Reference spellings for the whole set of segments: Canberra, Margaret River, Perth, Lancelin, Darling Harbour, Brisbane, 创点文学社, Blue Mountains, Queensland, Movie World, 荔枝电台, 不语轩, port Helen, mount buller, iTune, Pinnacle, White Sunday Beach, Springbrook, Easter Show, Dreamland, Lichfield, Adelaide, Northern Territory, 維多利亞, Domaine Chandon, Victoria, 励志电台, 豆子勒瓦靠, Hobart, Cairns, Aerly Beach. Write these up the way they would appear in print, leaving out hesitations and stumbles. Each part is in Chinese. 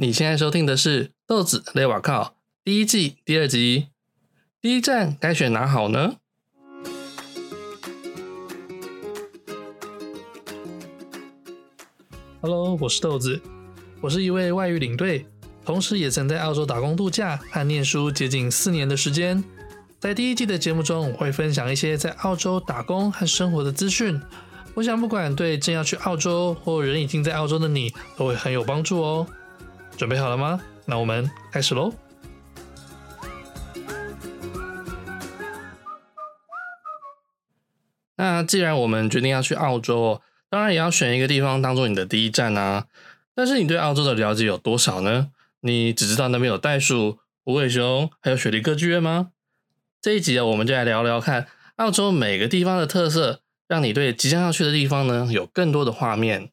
你现在收听的是豆子勒瓦靠第一季第二集，第一站该选哪好呢？Hello， 我是豆子，我是一位外语领队，同时也曾在澳洲打工度假和念书接近4年的时间。在第一季的节目中，我会分享一些在澳洲打工和生活的资讯，我想不管对正要去澳洲或人已经在澳洲的你，都会很有帮助哦。准备好了吗？那我们开始咯。那既然我们决定要去澳洲，当然也要选一个地方当做你的第一站啊，但是你对澳洲的了解有多少呢？你只知道那边有袋鼠、无尾熊，还有雪梨歌剧院吗？这一集我们就来聊聊看澳洲每个地方的特色，让你对即将要去的地方呢有更多的画面。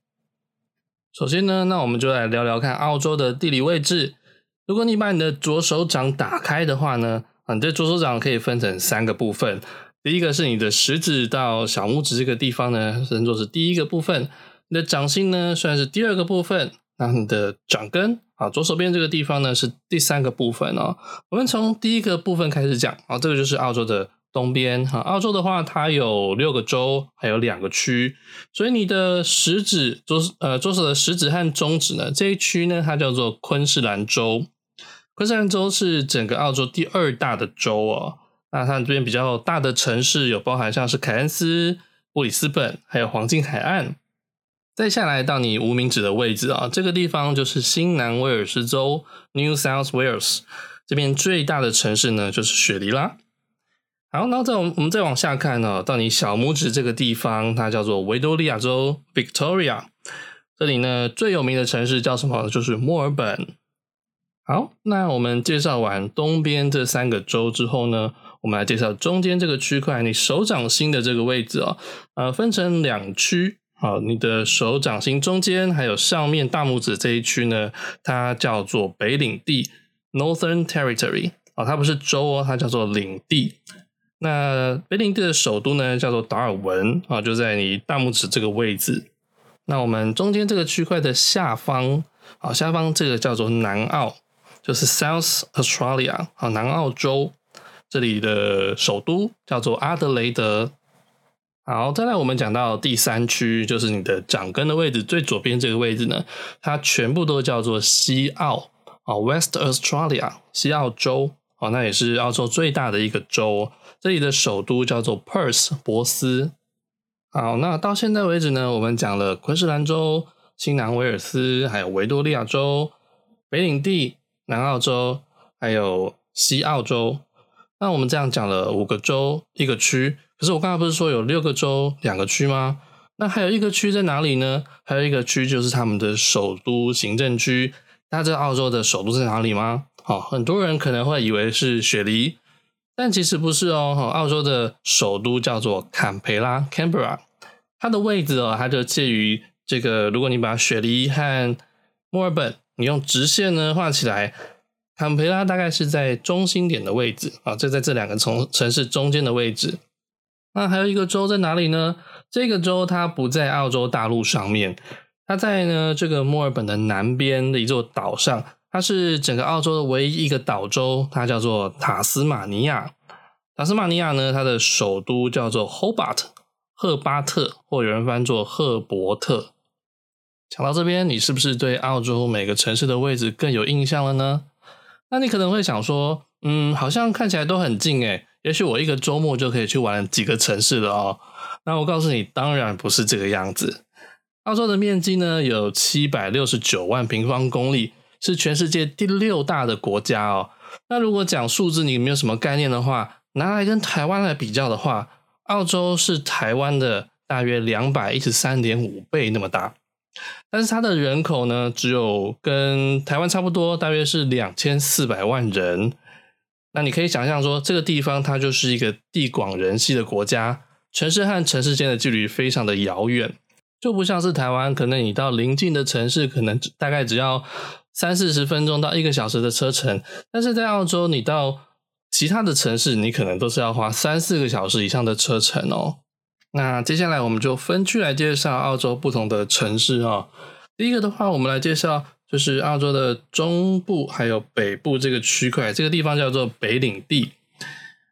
首先呢，那我们就来聊聊看澳洲的地理位置。如果你把你的左手掌打开的话呢，你的左手掌可以分成3个部分。第一个是你的食指到小拇指这个地方呢，称作是第一个部分。你的掌心呢，算是第2个部分。那你的掌根啊，左手边这个地方呢，是第3个部分哦。我们从第一个部分开始讲啊，这个就是澳洲的东边啊。澳洲的话，它有6个州，还有2个区，所以你的食指左手的食指和中指呢，这一区呢，它叫做昆士兰州。昆士兰州是整个澳洲第2大的州哦。那它这边比较大的城市有包含像是凯恩斯、布里斯本，还有黄金海岸。再下来到你无名指的位置啊，这个地方就是新南威尔士州 New South Wales， 这边最大的城市呢就是雪梨啦。好，然后我们再往下看哦，到你小拇指这个地方，它叫做维多利亚州 Victoria， 这里呢最有名的城市叫什么？就是墨尔本。好，那我们介绍完东边这3个州之后呢，我们来介绍中间这个区块，你手掌心的这个位置哦，分成2区。好，你的手掌心中间还有上面大拇指这一区呢，它叫做北领地 Northern Territory， 哦，它不是州哦，它叫做领地。那北领地的首都呢叫做达尔文啊，就在你大拇指这个位置。那我们中间这个区块的下方，好，下方这个叫做南澳，就是 South Australia， 好，南澳洲。这里的首都叫做阿德雷德。好，再来我们讲到第3区，就是你的掌根的位置，最左边这个位置呢，它全部都叫做西澳 West Australia， 西澳州。好，那也是澳洲最大的一个州，这里的首都叫做 Pers， 珀斯。好，那到现在为止呢，我们讲了昆士兰州、新南威尔斯，还有维多利亚州、北领地、南澳洲，还有西澳洲。那我们这样讲了5个州1个区，可是我刚才不是说有6个州2个区吗？那还有1个区在哪里呢？还有1个区就是他们的首都行政区。大家知道澳洲的首都在哪里吗？好，很多人可能会以为是雪梨，但其实不是哦。澳洲的首都叫做坎培拉 Canberra， 它的位置哦，它就介于这个，如果你把雪梨和墨尔本你用直线呢画起来，坎培拉大概是在中心点的位置啊，就在这2个城市中间的位置。那还有1个州在哪里呢？这个州它不在澳洲大陆上面，它在呢这个墨尔本的南边的一座岛上，它是整个澳洲的唯一一个岛州，它叫做塔斯马尼亚。塔斯马尼亚呢，它的首都叫做 Hobart， 赫巴特，或有人翻作赫伯特。讲到这边，你是不是对澳洲每个城市的位置更有印象了呢？那你可能会想说，好像看起来都很近耶，也许我一个周末就可以去玩几个城市了哦。那我告诉你，当然不是这个样子。澳洲的面积呢有769万平方公里，是全世界第6大的国家哦。那如果讲数字你没有什么概念的话，拿来跟台湾来比较的话，澳洲是台湾的大约 213.5 倍那么大。但是它的人口呢，只有跟台湾差不多，大约是2400万人。那你可以想象说，这个地方它就是一个地广人稀的国家，城市和城市间的距离非常的遥远，就不像是台湾，可能你到邻近的城市，可能大概只要30-40分钟到1个小时的车程，但是在澳洲，你到其他的城市，你可能都是要花3-4个小时以上的车程哦。那接下来我们就分区来介绍澳洲不同的城市哦。第一个的话，我们来介绍就是澳洲的中部还有北部这个区块，这个地方叫做北领地。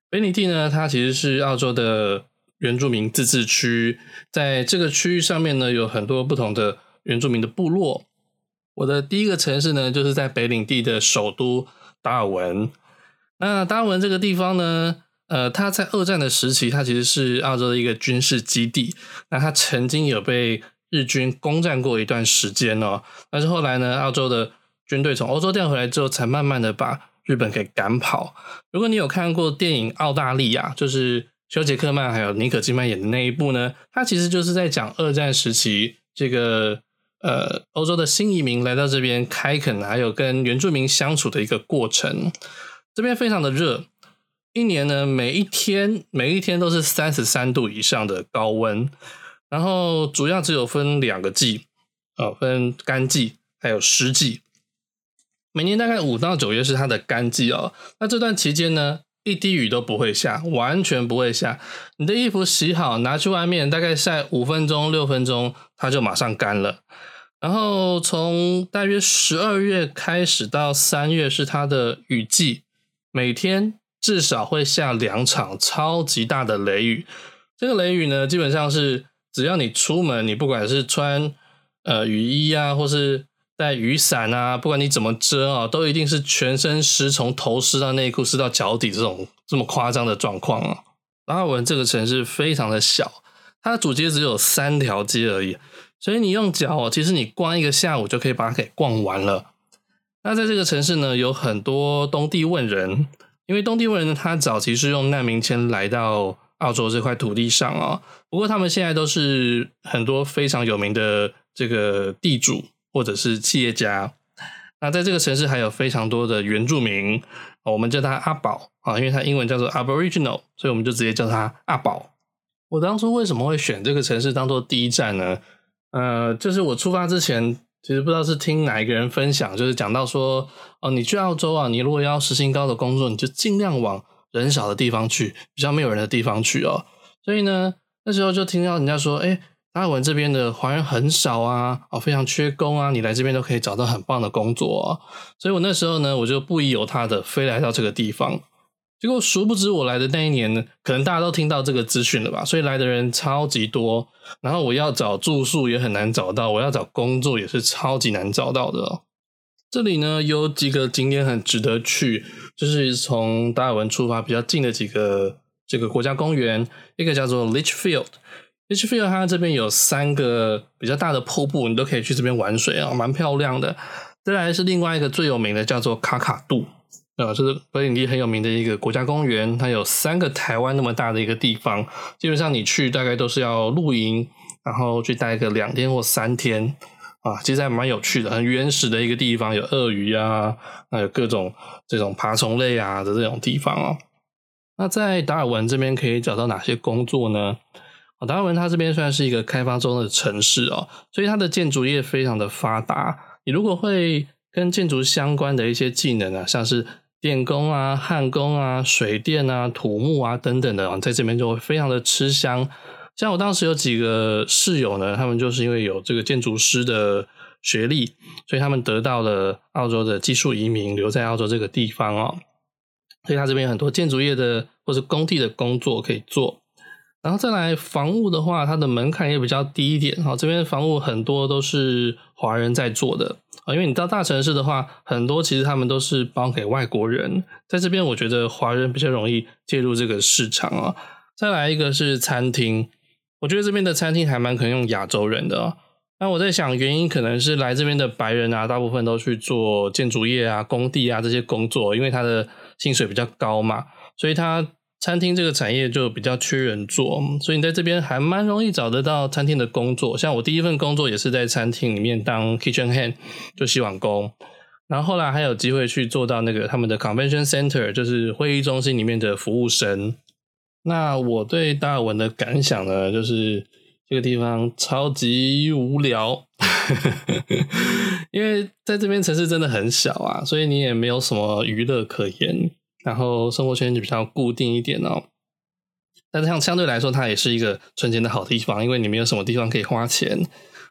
北领地呢，它其实是澳洲的原住民自治区，在这个区域上面呢，有很多不同的原住民的部落。我的第一个城市呢，就是在北领地的首都达尔文。那达尔文这个地方呢，它在二战的时期，它其实是澳洲的一个军事基地。那它曾经有被日军攻占过一段时间哦，但是后来呢，澳洲的军队从欧洲调回来之后，才慢慢的把日本给赶跑。如果你有看过电影《澳大利亚》，就是休杰克曼还有尼可基曼演的那一部呢，它其实就是在讲二战时期这个欧洲的新移民来到这边开垦，还有跟原住民相处的一个过程。这边非常的热，一年呢每一天都是33度以上的高温，然后主要只有分两个季，分干季还有湿季。每年大概5到9月是它的干季哦。那这段期间呢，一滴雨都不会下，完全不会下。你的衣服洗好拿去外面，大概晒5分钟6分钟，它就马上干了。然后从大约12月开始到3月是它的雨季，每天至少会下2场超级大的雷雨。这个雷雨呢，基本上是只要你出门，你不管是穿雨衣啊，或是带雨伞啊，不管你怎么遮啊，都一定是全身湿，从头湿到内裤湿到脚底，这么夸张的状况啊。达尔文这个城市非常的小，它的主街只有3条街而已，所以你用脚其实你逛一个下午就可以把它给逛完了。那在这个城市呢，有很多东帝汶人，因为东帝汶人呢，他早期是用难民签来到澳洲这块土地上不过他们现在都是很多非常有名的这个地主或者是企业家。那在这个城市还有非常多的原住民，我们叫他阿宝因为他英文叫做 Aboriginal， 所以我们就直接叫他阿宝。我当初为什么会选这个城市当做第一站呢？就是我出发之前，其实不知道是听哪一个人分享，就是讲到说你去澳洲你如果要时薪高的工作，你就尽量往人少的地方去，比较没有人的地方去所以呢，那时候就听到人家说达尔文这边的华人很少非常缺工你来这边都可以找到很棒的工作所以我那时候呢，我就不疑有他的飞来到这个地方。结果殊不知我来的那一年呢，可能大家都听到这个资讯了吧，所以来的人超级多，然后我要找住宿也很难找到，我要找工作也是超级难找到的这里呢有几个景点很值得去，就是从达尔文出发比较近的几个这个国家公园，一个叫做 Lichfield， 它这边有3个比较大的瀑布，你都可以去这边玩水蛮漂亮的。再来是另外一个最有名的叫做卡卡杜就是北领地很有名的一个国家公园，它有3个台湾那么大的一个地方，基本上你去大概都是要露营，然后去待个2天或3天其实还蛮有趣的，很原始的一个地方，有鳄鱼那有各种这种爬虫类的这种地方那在达尔文这边可以找到哪些工作呢？达尔文它这边算是一个开发中的城市所以它的建筑业非常的发达。你如果会跟建筑相关的一些技能像是电工焊工水电土木等等的在这边就会非常的吃香。像我当时有几个室友呢，他们就是因为有这个建筑师的学历，所以他们得到了澳洲的技术移民，留在澳洲这个地方所以他这边有很多建筑业的或是工地的工作可以做。然后再来房屋的话，它的门槛也比较低一点这边房屋很多都是华人在做的因为你到大城市的话，很多其实他们都是包给外国人，在这边我觉得华人比较容易介入这个市场再来一个是餐厅，我觉得这边的餐厅还蛮可能用亚洲人的那我在想原因可能是来这边的白人大部分都去做建筑业工地这些工作，因为他的薪水比较高嘛，所以他餐厅这个产业就比较缺人做，所以你在这边还蛮容易找得到餐厅的工作。像我第一份工作也是在餐厅里面当 kitchen hand， 就洗碗工，然后后来还有机会去做到那个他们的 convention center， 就是会议中心里面的服务生。那我对达尔文的感想呢，就是这个地方超级无聊因为在这边城市真的很小所以你也没有什么娱乐可言，然后生活圈就比较固定一点但是相对来说它也是一个存钱的好地方，因为你没有什么地方可以花钱。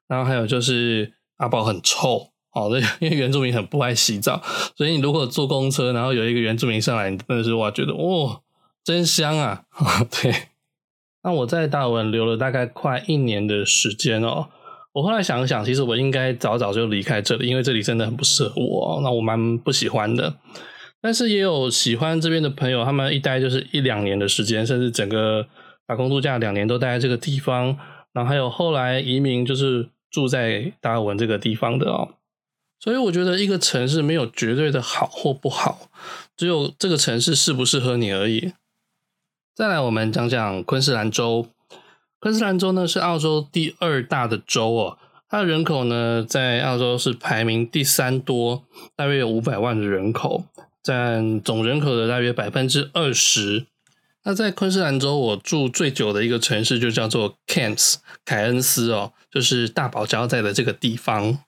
然后还有就是阿宝很臭好的，因为原住民很不爱洗澡，所以你如果坐公车然后有一个原住民上来，你真的是哇觉得哦真香啊对，那我在达尔文留了大概快1年的时间哦，我后来想想其实我应该早早就离开这里，因为这里真的很不适合我，那我蛮不喜欢的，但是也有喜欢这边的朋友，他们一待就是1-2年的时间，甚至整个打工度假2年都待在这个地方，然后还有后来移民就是住在达尔文这个地方的哦。所以我觉得一个城市没有绝对的好或不好，只有这个城市适不适合你而已。再来我们讲讲昆士兰州。昆士兰州呢是澳洲第2大的州哦，它的人口呢在澳洲是排名第3多，大约有500万的人口，占总人口的大约 20%。那在昆士兰州我住最久的一个城市就叫做 Cairns 凯恩斯哦，就是大堡礁在的这个地方。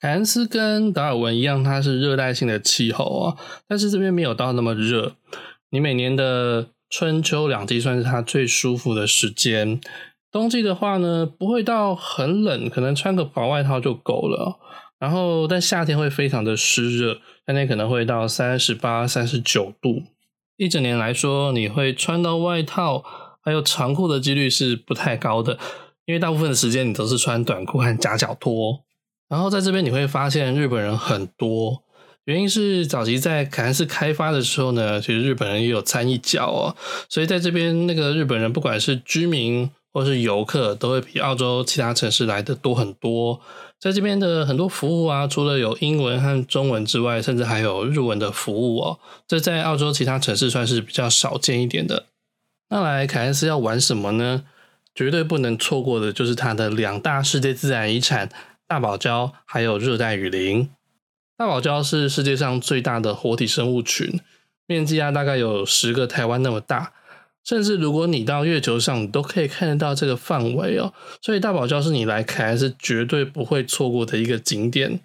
凯恩斯跟达尔文一样，它是热带性的气候哦，但是这边没有到那么热，你每年的春秋2季算是它最舒服的时间，冬季的话呢不会到很冷，可能穿个薄外套就够了，然后但夏天会非常的湿热，夏天可能会到 38-39 度，一整年来说你会穿到外套还有长裤的几率是不太高的，因为大部分的时间你都是穿短裤和夹脚拖。然后在这边你会发现日本人很多，原因是早期在凯恩斯开发的时候呢，其实日本人也有参一脚哦，所以在这边那个日本人不管是居民或是游客都会比澳洲其他城市来的多很多。在这边的很多服务啊，除了有英文和中文之外，甚至还有日文的服务哦，这在澳洲其他城市算是比较少见一点的。那来凯恩斯要玩什么呢？绝对不能错过的就是它的2大世界自然遗产大堡礁还有热带雨林。大堡礁是世界上最大的活体生物群，面积啊大概有10个台湾那么大，甚至如果你到月球上你都可以看得到这个范围哦，所以大堡礁是你来凯恩斯绝对不会错过的一个景点。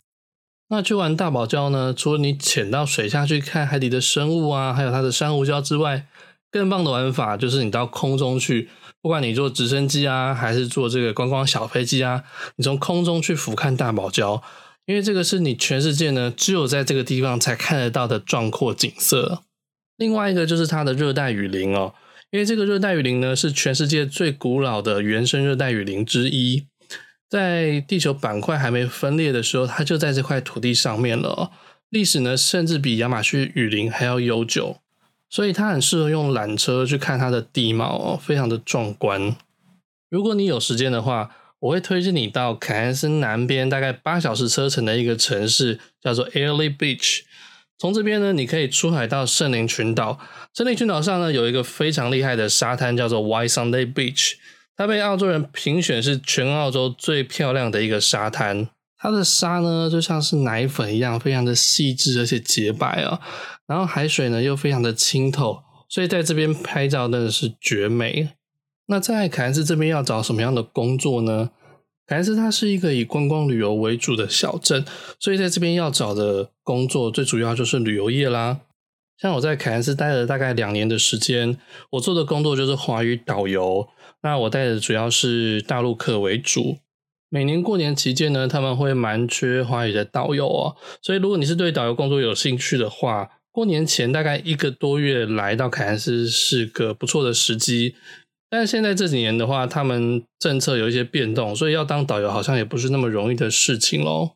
那去玩大堡礁呢，除了你潜到水下去看海底的生物啊还有它的珊瑚礁之外，更棒的玩法就是你到空中去，不管你坐直升机啊还是坐这个观光小飞机啊，你从空中去俯瞰大堡礁，因为这个是你全世界呢只有在这个地方才看得到的壮阔景色。另外一个就是它的热带雨林哦，因为这个热带雨林呢是全世界最古老的原生热带雨林之一，在地球板块还没分裂的时候它就在这块土地上面了哦，历史呢甚至比亚马逊雨林还要悠久，所以它很适合用缆车去看它的地貌哦，非常的壮观。如果你有时间的话，我会推荐你到凯恩斯南边大概8小时车程的一个城市叫做 Aerly Beach。 从这边呢你可以出海到圣灵群岛，圣灵群岛上呢有一个非常厉害的沙滩叫做 White Sunday Beach， 它被澳洲人评选是全澳洲最漂亮的一个沙滩，它的沙呢就像是奶粉一样非常的细致而且洁白哦，然后海水呢又非常的清透，所以在这边拍照真的是绝美。那在凯恩斯这边要找什么样的工作呢？凯恩斯它是一个以观光旅游为主的小镇，所以在这边要找的工作最主要就是旅游业啦。像我在凯恩斯待了大概2年的时间，我做的工作就是华语导游，那我带的主要是大陆客为主。每年过年期间呢他们会蛮缺华语的导游哦，所以如果你是对导游工作有兴趣的话，过年前大概1个多月来到凯恩斯是个不错的时机。但是现在这几年的话他们政策有一些变动，所以要当导游好像也不是那么容易的事情咯。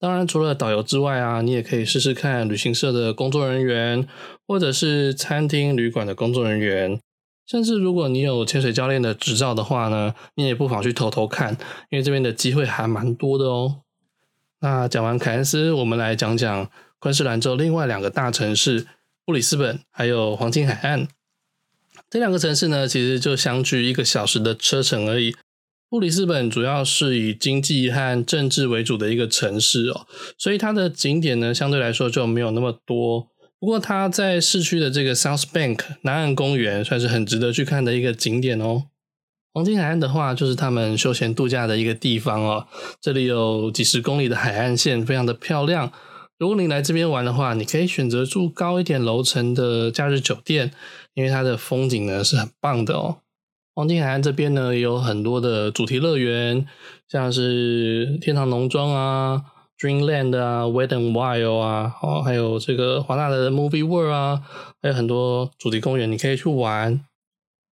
当然除了导游之外啊，你也可以试试看旅行社的工作人员，或者是餐厅旅馆的工作人员，甚至如果你有潜水教练的执照的话呢，你也不妨去偷偷看，因为这边的机会还蛮多的哦。那讲完凯恩斯，我们来讲讲昆士兰州另外2个大城市布里斯本还有黄金海岸。这2个城市呢其实就相距1个小时的车程而已。布里斯本主要是以经济和政治为主的一个城市哦，所以它的景点呢相对来说就没有那么多，不过它在市区的这个 South Bank 南岸公园算是很值得去看的一个景点哦。黄金海岸的话就是他们休闲度假的一个地方哦，这里有几10公里的海岸线非常的漂亮，如果你来这边玩的话，你可以选择住高一点楼层的假日酒店，因为它的风景呢是很棒的哦。黄金海岸这边呢也有很多的主题乐园，像是天堂农庄啊、Dreamland 啊 Wet and Wild 啊、哦、还有这个华纳的 Movie World 啊，还有很多主题公园你可以去玩。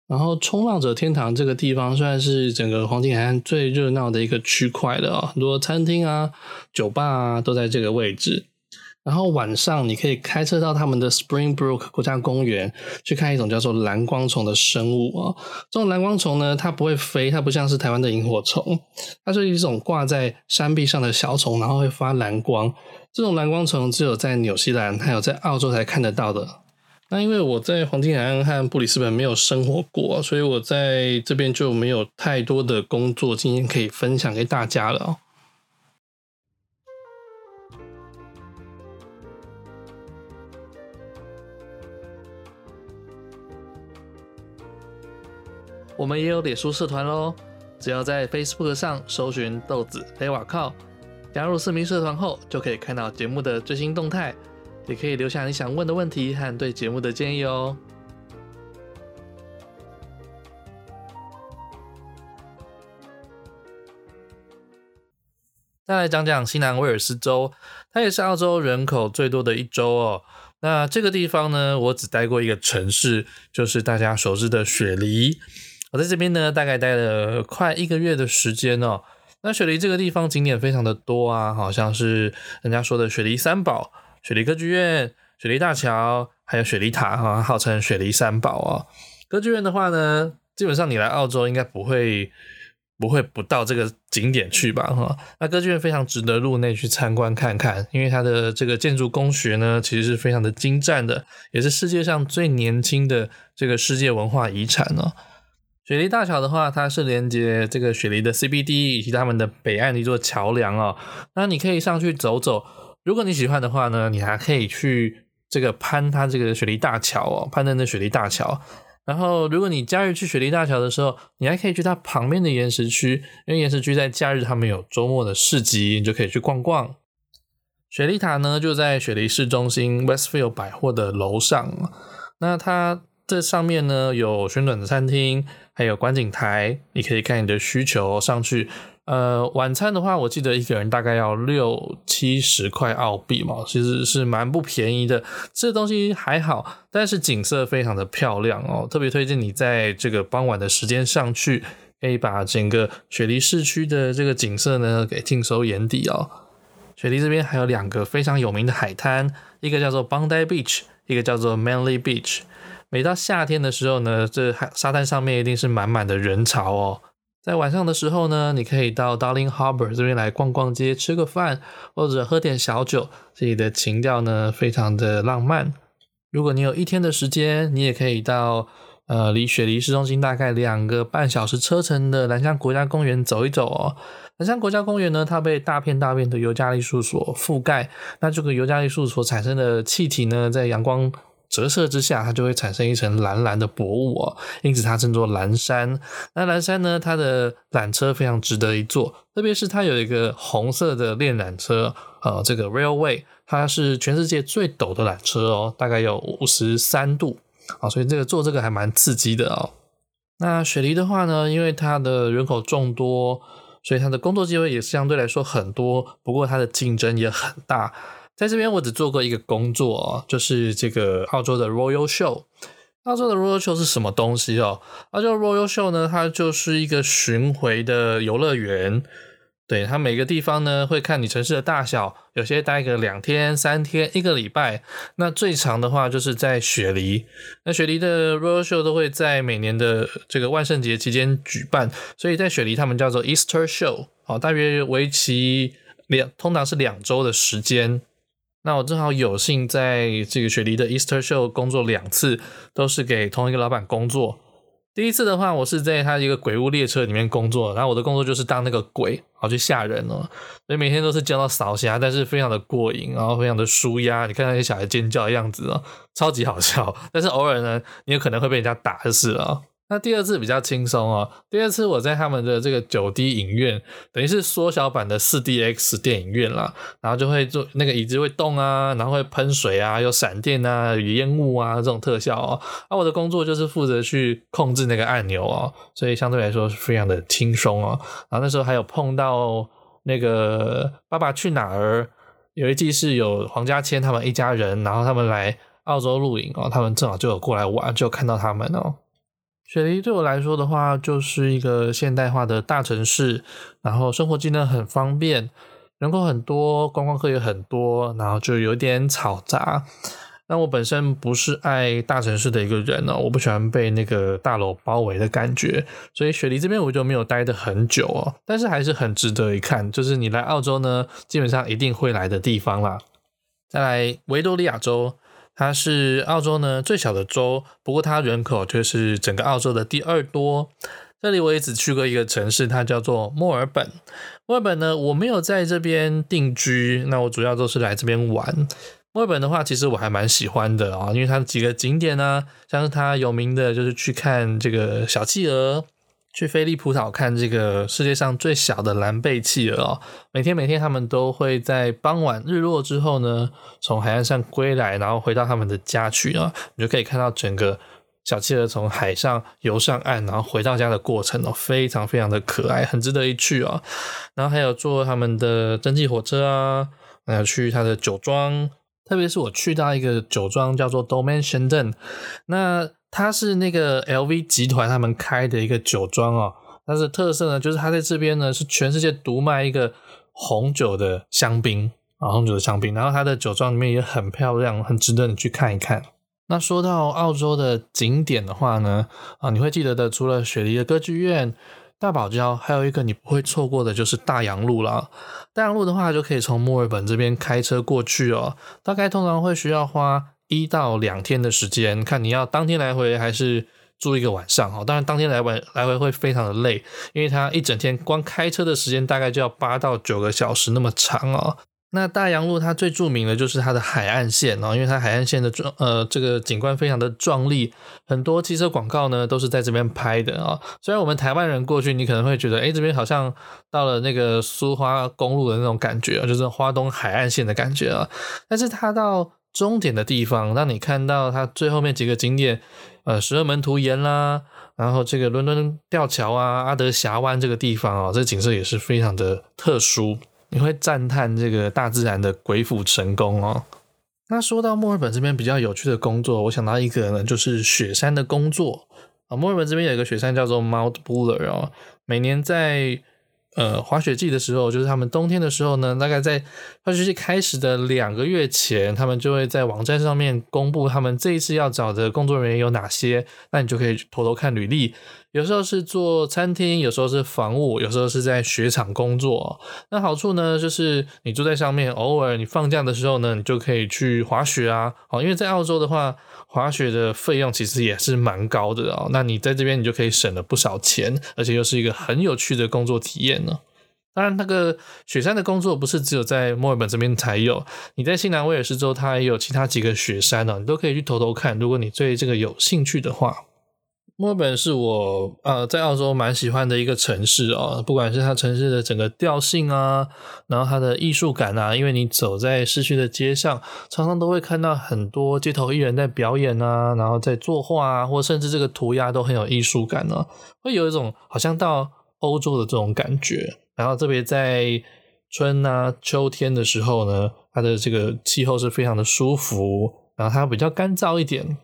然后冲浪者天堂这个地方算是整个黄金海岸最热闹的一个区块了、哦、很多餐厅啊酒吧啊都在这个位置。然后晚上你可以开车到他们的 Springbrook 国家公园去看一种叫做蓝光虫的生物啊、哦。这种蓝光虫呢，它不会飞，它不像是台湾的萤火虫，它是一种挂在山壁上的小虫，然后会发蓝光。这种蓝光虫只有在纽西兰还有在澳洲才看得到的。那因为我在黄金海岸和布里斯本没有生活过，所以我在这边就没有太多的工作经验可以分享给大家了、哦。我们也有脸书社团咯，只要在 Facebook 上搜寻豆子陪瓦靠，加入4名社团后就可以看到节目的最新动态，也可以留下你想问的问题和对节目的建议哦。再来讲讲新南威尔斯州，它也是澳洲人口最多的一州哦。那这个地方呢，我只待过一个城市，就是大家熟知的雪梨。我在这边呢，大概待了快1个月的时间哦。那雪梨这个地方景点非常的多啊，好像是人家说的雪梨三宝：雪梨歌剧院、雪梨大桥，还有雪梨塔啊，号称雪梨三宝哦。歌剧院的话呢，基本上你来澳洲应该不会不到这个景点去吧哈。那歌剧院非常值得入内去参观看看，因为它的这个建筑工学呢，其实是非常的精湛的，也是世界上最年轻的这个世界文化遗产哦。雪梨大桥的话，它是连接这个雪梨的 CBD 以及他们的北岸的一座桥梁哦。那你可以上去走走，如果你喜欢的话呢，你还可以去这个攀它这个雪梨大桥哦，攀登的雪梨大桥。然后如果你假日去雪梨大桥的时候，你还可以去它旁边的岩石区，因为岩石区在假日他们有周末的市集，你就可以去逛逛。雪梨塔呢，就在雪梨市中心 Westfield 百货的楼上，那它这上面呢有旋转的餐厅，还有观景台，你可以看你的需求上去。晚餐的话，我记得一个人大概要60-70块澳币嘛，其实是蛮不便宜的。这东西还好，但是景色非常的漂亮哦，特别推荐你在这个傍晚的时间上去，可以把整个雪梨市区的这个景色呢给尽收眼底哦。雪梨这边还有2个非常有名的海滩，一个叫做 Bondi Beach， 一个叫做 Manly Beach。每到夏天的时候呢，这沙滩上面一定是满满的人潮哦。在晚上的时候呢，你可以到 Darling Harbour 这边来逛逛街，吃个饭，或者喝点小酒，这里的情调呢非常的浪漫。如果你有1天的时间，你也可以到离雪梨市中心大概2个半小时车程的兰香国家公园走一走哦。兰香国家公园呢，它被大片的尤加利树所覆盖，那这个尤加利树所产生的气体呢，在阳光折射之下，它就会产生一层蓝蓝的薄雾哦，因此它称作蓝山。那蓝山呢，它的缆车非常值得一坐，特别是它有一个红色的链缆车，这个 Railway， 它是全世界最陡的缆车哦，大概有53度啊，所以这个坐这个还蛮刺激的哦。那雪梨的话呢，因为它的人口众多，所以它的工作机会也相对来说很多，不过它的竞争也很大。在这边我只做过一个工作哦，就是这个澳洲的 Royal Show。 澳洲的 Royal Show 是什么东西哦？澳洲 Royal Show 呢，它就是一个巡回的游乐园，对，它每个地方呢会看你城市的大小，有些待个2天、3天、1个礼拜，那最长的话就是在雪梨。那雪梨的 Royal Show 都会在每年的这个万圣节期间举办，所以在雪梨他们叫做 Easter Show， 哦，大约为期通常是2周的时间。那我正好有幸在这个雪梨的 Easter Show 工作2次，都是给同一个老板工作。第一次的话，我是在他一个鬼屋列车里面工作，然后我的工作就是当那个鬼，然后去吓人哦。所以每天都是叫到扫瞎，但是非常的过瘾，然后非常的舒压。你看那些小孩尖叫的样子哦，超级好笑。但是偶尔呢，你有可能会被人家打就是了哦。那第二次比较轻松哦。第二次我在他们的这个 9D 影院，等于是缩小版的 4DX 电影院啦，然后就会做那个椅子会动啊，然后会喷水啊，有闪电啊，有烟雾啊，这种特效哦。我的工作就是负责去控制那个按钮哦，所以相对来说是非常的轻松哦。然后那时候还有碰到那个爸爸去哪儿有一季是有黄家千他们一家人，然后他们来澳洲露营哦，他们正好就有过来玩，就有看到他们哦。雪梨对我来说的话，就是一个现代化的大城市，然后生活机能很方便，人口很多，观光客也很多，然后就有点吵杂。那我本身不是爱大城市的一个人哦，我不喜欢被那个大楼包围的感觉，所以雪梨这边我就没有待得很久哦，但是还是很值得一看，就是你来澳洲呢，基本上一定会来的地方啦。再来维多利亚州，它是澳洲呢最小的州，不过它人口就是整个澳洲的第二多。这里我也只去过一个城市，它叫做墨尔本。墨尔本呢，我没有在这边定居，那我主要都是来这边玩。墨尔本的话，其实我还蛮喜欢的啊，因为它几个景点呢，像是它有名的就是去看这个小企鹅，去菲利普岛看这个世界上最小的蓝背企鹅哦。每天他们都会在傍晚日落之后呢，从海岸上归来，然后回到他们的家去啊，你就可以看到整个小企鹅从海上游上岸，然后回到家的过程哦，非常非常的可爱，很值得一去哦。然后还有坐他们的蒸汽火车啊，还有去它的酒庄。特别是我去到一个酒庄叫做 Domaine Chandon， 那它是那个 LV 集团他们开的一个酒庄哦，它的特色呢就是它在这边呢是全世界独卖一个红酒的香槟，然后它的酒庄里面也很漂亮，很值得你去看一看。那说到澳洲的景点的话呢，你会记得的除了雪梨的歌剧院、大堡礁，还有一个你不会错过的就是大洋路啦。大洋路的话就可以从墨尔本这边开车过去哦，大概通常会需要花1到2天的时间，看你要当天来回还是住一个晚上哦。当然当天来回会非常的累，因为它一整天光开车的时间大概就要8到9个小时那么长哦。那大洋路它最著名的就是它的海岸线哦，因为它海岸线的这个景观非常的壮丽，很多汽车广告呢都是在这边拍的哦。虽然我们台湾人过去，你可能会觉得，这边好像到了那个苏花公路的那种感觉，就是花东海岸线的感觉啊。但是它到终点的地方，让你看到它最后面几个景点，十二门徒岩啦，然后这个伦敦吊桥啊、阿德峡湾这个地方哦，这景色也是非常的特殊。你会赞叹这个大自然的鬼斧神工哦。那说到墨尔本这边比较有趣的工作，我想到一个呢，就是雪山的工作。墨尔本这边有一个雪山叫做 mount buller 哦，每年在滑雪季的时候，就是他们冬天的时候呢，大概在滑雪季开始的2个月前，他们就会在网站上面公布他们这一次要找的工作人员有哪些，那你就可以偷偷看履历。有时候是做餐厅，有时候是房务，有时候是在雪场工作。那好处呢，就是你住在上面，偶尔你放假的时候呢，你就可以去滑雪啊。因为在澳洲的话，滑雪的费用其实也是蛮高的哦。那你在这边你就可以省了不少钱，而且又是一个很有趣的工作体验。当然那个雪山的工作不是只有在墨尔本这边才有，你在新南威尔士州它也有其他几个雪山哦，你都可以去偷偷看，如果你对这个有兴趣的话。墨尔本是我在澳洲蛮喜欢的一个城市哦，不管是它城市的整个调性啊，然后它的艺术感啊，因为你走在市区的街上，常常都会看到很多街头艺人在表演啊，然后在作画啊，或甚至这个涂鸦都很有艺术感哦，会有一种好像到欧洲的这种感觉。然后特别在春啊秋天的时候呢，它的这个气候是非常的舒服，然后它比较干燥一点，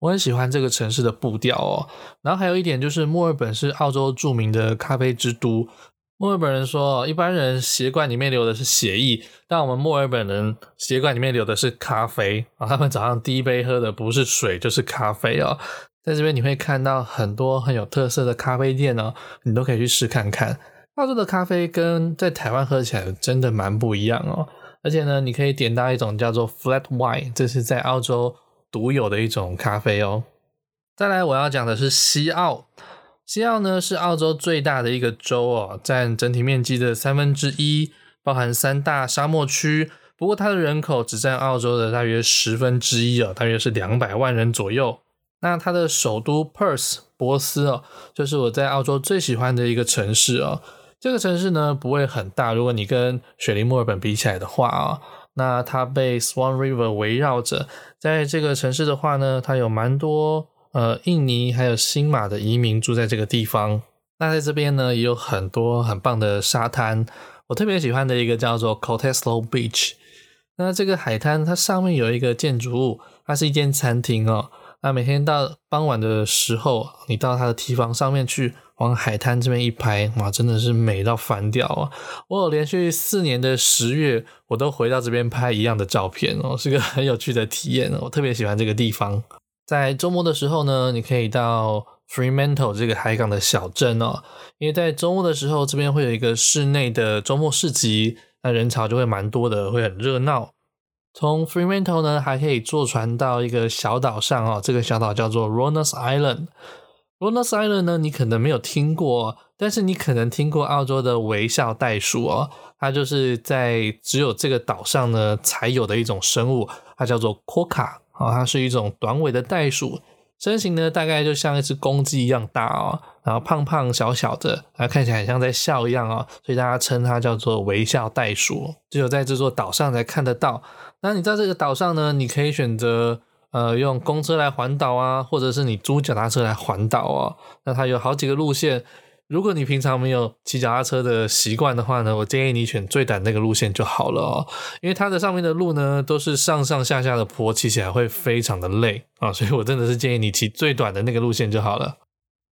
我很喜欢这个城市的步调哦。然后还有一点就是墨尔本是澳洲著名的咖啡之都，墨尔本人说一般人血管里面流的是血液，但我们墨尔本人血管里面流的是咖啡，他们早上第一杯喝的不是水就是咖啡哦。在这边你会看到很多很有特色的咖啡店哦，你都可以去试看看。澳洲的咖啡跟在台湾喝起来真的蛮不一样哦，而且呢，你可以点到一种叫做 flat white， 这是在澳洲独有的一种咖啡哦。再来我要讲的是西澳。西澳呢是澳洲最大的一个州哦，占整体面积的1/3，包含3大沙漠区，不过它的人口只占澳洲的大约1/10哦，大约是200万人左右。那它的首都 Pers 珀斯哦，就是我在澳洲最喜欢的一个城市哦。这个城市呢不会很大，如果你跟雪梨墨尔本比起来的话哦，那它被 Swan River 围绕着。在这个城市的话呢，它有蛮多印尼还有新马的移民住在这个地方。那在这边呢也有很多很棒的沙滩，我特别喜欢的一个叫做 Cottesloe Beach。 那这个海滩它上面有一个建筑物，它是一间餐厅哦。那每天到傍晚的时候，你到它的堤防上面去，往海滩这边一拍，哇，真的是美到翻掉啊！我有连续4年的10月，我都回到这边拍一样的照片哦，是个很有趣的体验哦，我特别喜欢这个地方。在周末的时候呢，你可以到 Fremantle 这个海港的小镇哦，因为在周末的时候，这边会有一个室内的周末市集，那人潮就会蛮多的，会很热闹。从 Fremantle 呢，还可以坐船到一个小岛上哦，这个小岛叫做 Rottnest Island。Rottnest Island 呢，你可能没有听过，但是你可能听过澳洲的微笑袋鼠哦，它就是在只有这个岛上呢才有的一种生物，它叫做 Quokka 哦，它是一种短尾的袋鼠，身形呢大概就像一只公鸡一样大哦，然后胖胖小小的，然后看起来很像在笑一样哦，所以大家称它叫做微笑袋鼠，只有在这座岛上才看得到。那你在这个岛上呢，你可以选择用公车来环岛啊，或者是你租脚踏车来环岛啊。那它有好几个路线，如果你平常没有骑脚踏车的习惯的话呢，我建议你选最短那个路线就好了哦，因为它的上面的路呢都是上上下下的坡，骑起来会非常的累啊，所以我真的是建议你骑最短的那个路线就好了。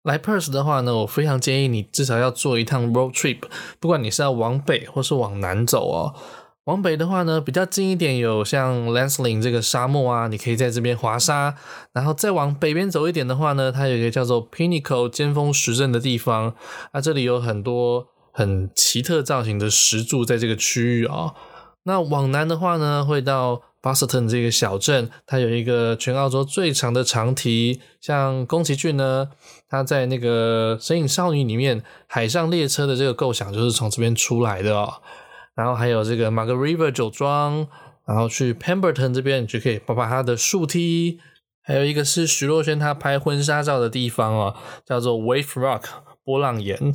来 Pers 的话呢，我非常建议你至少要做一趟 road trip， 不管你是要往北或是往南走哦。往北的话呢，比较近一点有像 Lancelin 这个沙漠啊，你可以在这边滑沙。然后再往北边走一点的话呢，它有一个叫做 Pinnacle 尖峰石阵的地方，那这里有很多很奇特造型的石柱在这个区域哦。那往南的话呢，会到 Busiton 这个小镇，它有一个全澳洲最长的长堤，像宫崎骏呢，他在那个《神隐少女》里面海上列车的这个构想就是从这边出来的哦。然后还有这个 Margaret River 酒庄，然后去 Pemberton 这边你就可以爬爬它的树梯，还有一个是徐若瑄她拍婚纱照的地方哦，叫做 Wave Rock 波浪岩。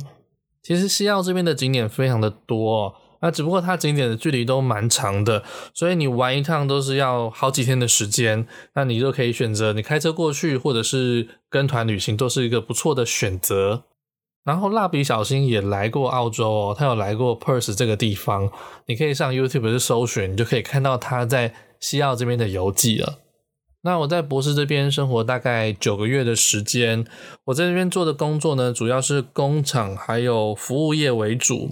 其实西澳这边的景点非常的多哦，那只不过它景点的距离都蛮长的，所以你玩一趟都是要好几天的时间，那你就可以选择你开车过去或者是跟团旅行，都是一个不错的选择。然后蜡笔小新也来过澳洲哦，他有来过 Perth 这个地方，你可以上 YouTube 去搜寻，你就可以看到他在西澳这边的游记了。那我在博士这边生活大概9个月的时间，我在这边做的工作呢，主要是工厂还有服务业为主。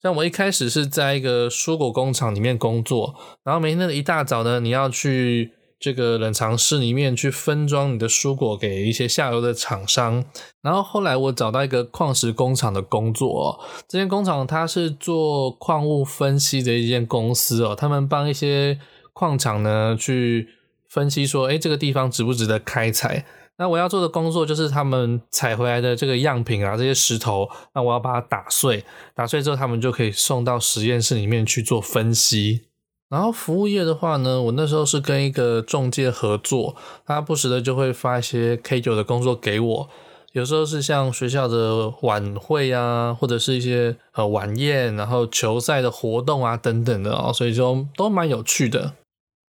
像我一开始是在一个蔬果工厂里面工作，然后每天的一大早呢，你要去这个冷藏室里面去分装你的蔬果给一些下游的厂商。然后后来我找到一个矿石工厂的工作哦，这间工厂它是做矿物分析的一间公司哦，他们帮一些矿场呢去分析说，诶，这个地方值不值得开采。那我要做的工作就是他们采回来的这个样品啊，这些石头，那我要把它打碎，打碎之后他们就可以送到实验室里面去做分析。然后服务业的话呢，我那时候是跟一个中介合作，他不时的就会发一些 K9 的工作给我，有时候是像学校的晚会啊，或者是一些晚宴，然后球赛的活动啊等等的哦，所以就都蛮有趣的。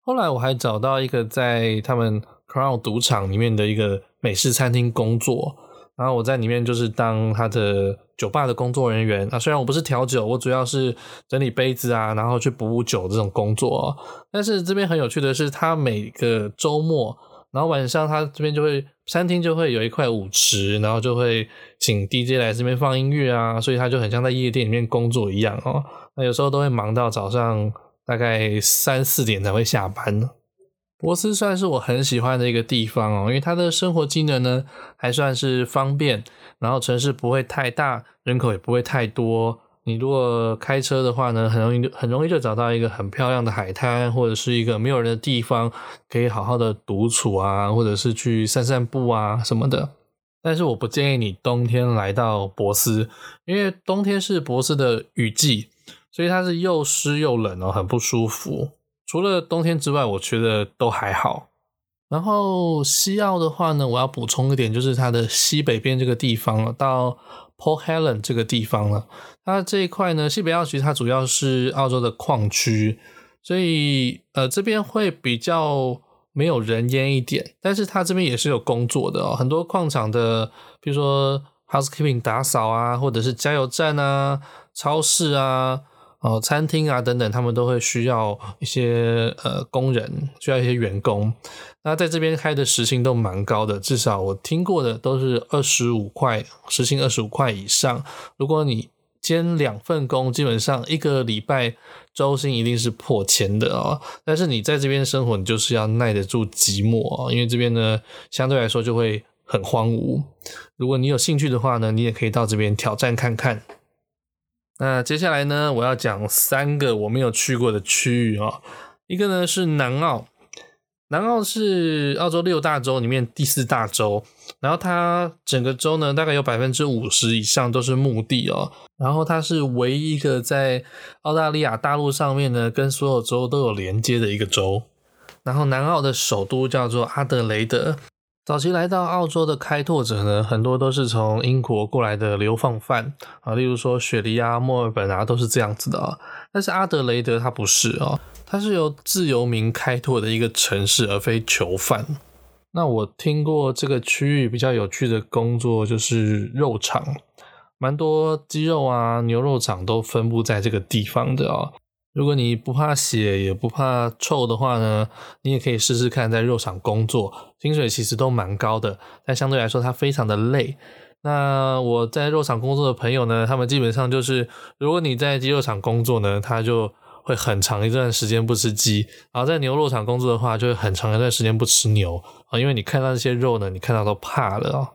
后来我还找到一个在他们Crown 赌场里面的一个美式餐厅工作，然后我在里面就是当他的酒吧的工作人员啊，虽然我不是调酒，我主要是整理杯子啊，然后去补酒这种工作哦。但是这边很有趣的是，他每个周末，然后晚上他这边就会餐厅就会有一块舞池，然后就会请 DJ 来这边放音乐啊，所以他就很像在夜店里面工作一样哦。那有时候都会忙到早上大概3-4点才会下班。博斯算是我很喜欢的一个地方哦，因为它的生活机能呢还算是方便，然后城市不会太大，人口也不会太多。你如果开车的话呢，很容易就找到一个很漂亮的海滩，或者是一个没有人的地方，可以好好的独处啊，或者是去散散步啊什么的。但是我不建议你冬天来到博斯，因为冬天是博斯的雨季，所以它是又湿又冷哦，很不舒服。除了冬天之外，我觉得都还好。然后西澳的话呢，我要补充一点，就是它的西北边这个地方了，到 port Helen 这个地方了。它这一块呢，西北澳其实它主要是澳洲的矿区，所以这边会比较没有人烟一点，但是它这边也是有工作的哦，很多矿场的，比如说 housekeeping 打扫啊，或者是加油站啊、超市啊。餐厅啊等等，他们都会需要一些工人，需要一些员工。那在这边开的时薪都蛮高的，至少我听过的都是25块，时薪25块以上。如果你兼两份工，基本上一个礼拜周薪一定是破千的哦。但是你在这边生活，你就是要耐得住寂寞哦，因为这边呢相对来说就会很荒芜。如果你有兴趣的话呢，你也可以到这边挑战看看。那接下来呢，我要讲3个我没有去过的区域哦。一个呢是南澳，南澳是澳洲6大洲里面第4大洲，然后它整个州呢大概有 50% 以上都是牧地哦，然后它是唯一一个在澳大利亚大陆上面呢跟所有州都有连接的一个州。然后南澳的首都叫做阿德雷德，早期来到澳洲的开拓者呢，很多都是从英国过来的流放犯啊，例如说雪梨啊、墨尔本啊，都是这样子的啊。但是阿德雷德它不是哦，它是由自由民开拓的一个城市，而非囚犯。那我听过这个区域比较有趣的工作就是肉场，蛮多鸡肉啊、牛肉厂都分布在这个地方的哦。如果你不怕血也不怕臭的话呢，你也可以试试看在肉场工作，薪水其实都蛮高的，但相对来说它非常的累。那我在肉场工作的朋友呢，他们基本上就是如果你在鸡肉场工作呢，他就会很长一段时间不吃鸡，然后在牛肉场工作的话就会很长一段时间不吃牛，因为你看到这些肉呢，你看到都怕了哦。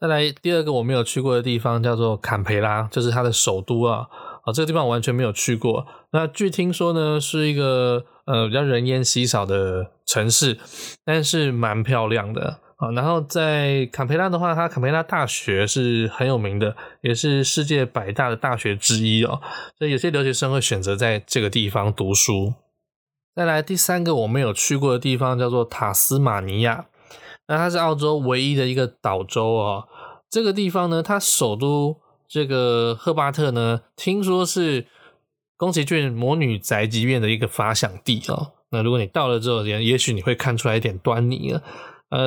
再来第2个我没有去过的地方叫做坎培拉，就是它的首都啊。这个地方我完全没有去过。那据听说呢是一个比较人烟稀少的城市，但是蛮漂亮的。然后在坎培拉的话，它坎培拉大学是很有名的，也是世界5大的大学之一哦。所以有些留学生会选择在这个地方读书。再来第3个我没有去过的地方叫做塔斯马尼亚。那它是澳洲唯一的一个岛州哦。这个地方呢，它首都这个赫巴特呢，听说是宫崎骏魔女宅急便的一个发想地哦。那如果你到了之后，也许你会看出来一点端倪了。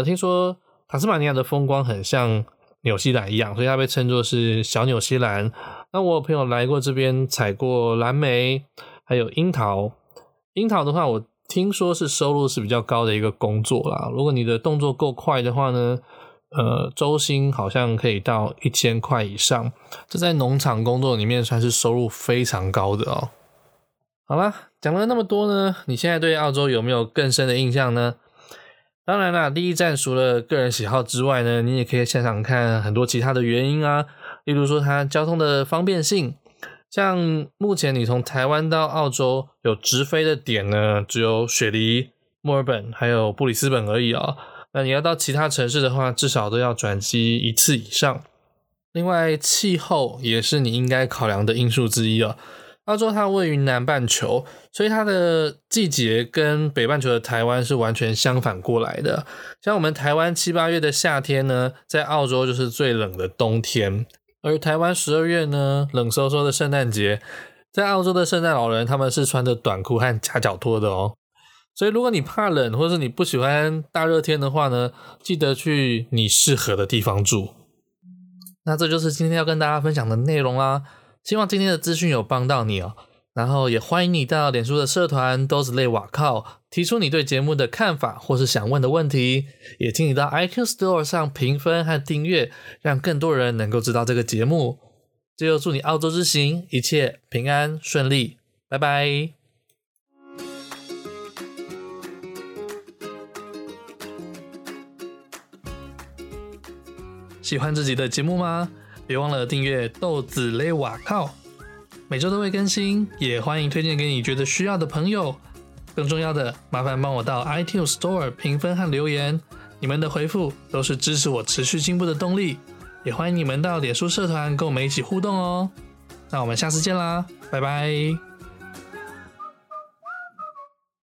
听说塔斯马尼亚的风光很像纽西兰一样，所以它被称作是小纽西兰。那我有朋友来过这边采过蓝莓还有樱桃。樱桃的话，我听说是收入是比较高的一个工作啦，如果你的动作够快的话呢，周薪好像可以到1000块以上，这在农场工作里面算是收入非常高的哦。好啦，讲了那么多呢，你现在对澳洲有没有更深的印象呢？当然啦，第一站除了个人喜好之外呢，你也可以想想看很多其他的原因啊，例如说它交通的方便性，像目前你从台湾到澳洲有直飞的点呢，只有雪梨、墨尔本还有布里斯本而已哦。那你要到其他城市的话，至少都要转机1次以上。另外，气候也是你应该考量的因素之一哦。澳洲它位于南半球，所以它的季节跟北半球的台湾是完全相反过来的。像我们台湾7、8月的夏天呢，在澳洲就是最冷的冬天，而台湾12月呢，冷飕飕的圣诞节，在澳洲的圣诞老人他们是穿着短裤和夹脚拖的哦。所以如果你怕冷，或是你不喜欢大热天的话呢，记得去你适合的地方住。那这就是今天要跟大家分享的内容啦，希望今天的资讯有帮到你哦。然后也欢迎你到脸书的社团都是类瓦靠，提出你对节目的看法或是想问的问题，也请你到 iTune Store 上评分和订阅，让更多人能够知道这个节目。最后祝你澳洲之行一切平安顺利，拜拜。喜欢自己的节目吗？别忘了订阅豆子勒瓦靠，每周都会更新，也欢迎推荐给你觉得需要的朋友。更重要的，麻烦帮我到 iTunes Store 评分和留言，你们的回复都是支持我持续进步的动力。也欢迎你们到脸书社团跟我们一起互动哦。那我们下次见啦，拜拜。